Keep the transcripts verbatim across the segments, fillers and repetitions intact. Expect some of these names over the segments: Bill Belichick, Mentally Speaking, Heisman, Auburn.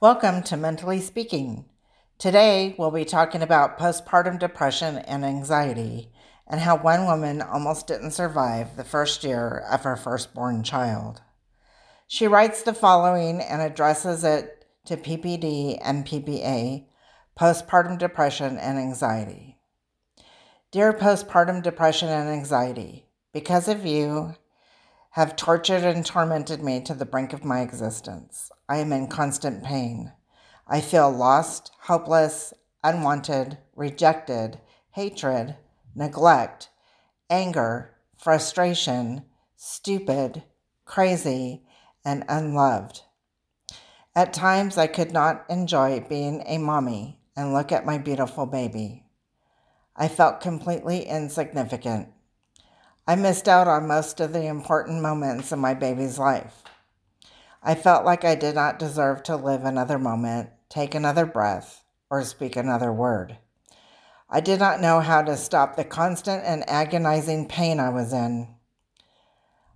Welcome to Mentally Speaking. Today, we'll be talking about postpartum depression and anxiety and how one woman almost didn't survive the first year of her firstborn child. She writes the following and addresses it to P P D and P P A, postpartum depression and anxiety. Dear postpartum depression and anxiety, because of you, have tortured and tormented me to the brink of my existence. I am in constant pain. I feel lost, hopeless, unwanted, rejected, hatred, neglect, anger, frustration, stupid, crazy, and unloved. At times, I could not enjoy being a mommy and look at my beautiful baby. I felt completely insignificant. I missed out on most of the important moments in my baby's life. I felt like I did not deserve to live another moment, take another breath, or speak another word. I did not know how to stop the constant and agonizing pain I was in.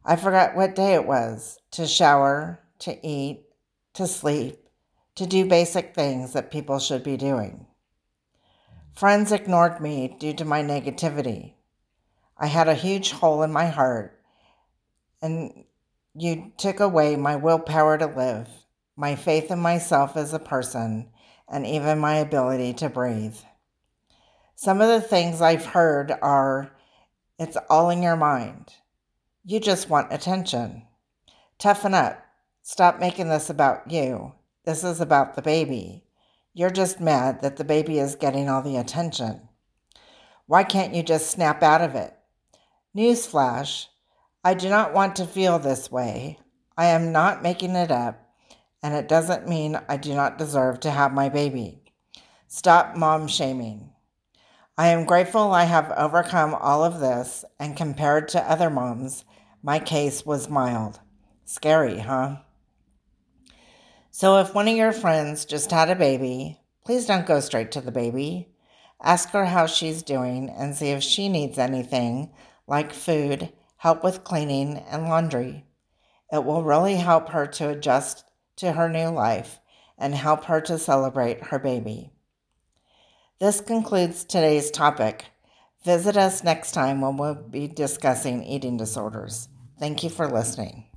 I forgot what day it was, to shower, to eat, to sleep, to do basic things that people should be doing. Friends ignored me due to my negativity. I had a huge hole in my heart, and you took away my willpower to live, my faith in myself as a person, and even my ability to breathe. Some of the things I've heard are, it's all in your mind. You just want attention. Toughen up. Stop making this about you. This is about the baby. You're just mad that the baby is getting all the attention. Why can't you just snap out of it? Newsflash, I do not want to feel this way. I am not making it up, and it doesn't mean I do not deserve to have my baby. Stop mom shaming. I am grateful I have overcome all of this, and compared to other moms, my case was mild. Scary, huh? So if one of your friends just had a baby, please don't go straight to the baby. Ask her how she's doing and see if she needs anything, like food, help with cleaning, and laundry. It will really help her to adjust to her new life and help her to celebrate her baby. This concludes today's topic. Visit us next time when we'll be discussing eating disorders. Thank you for listening.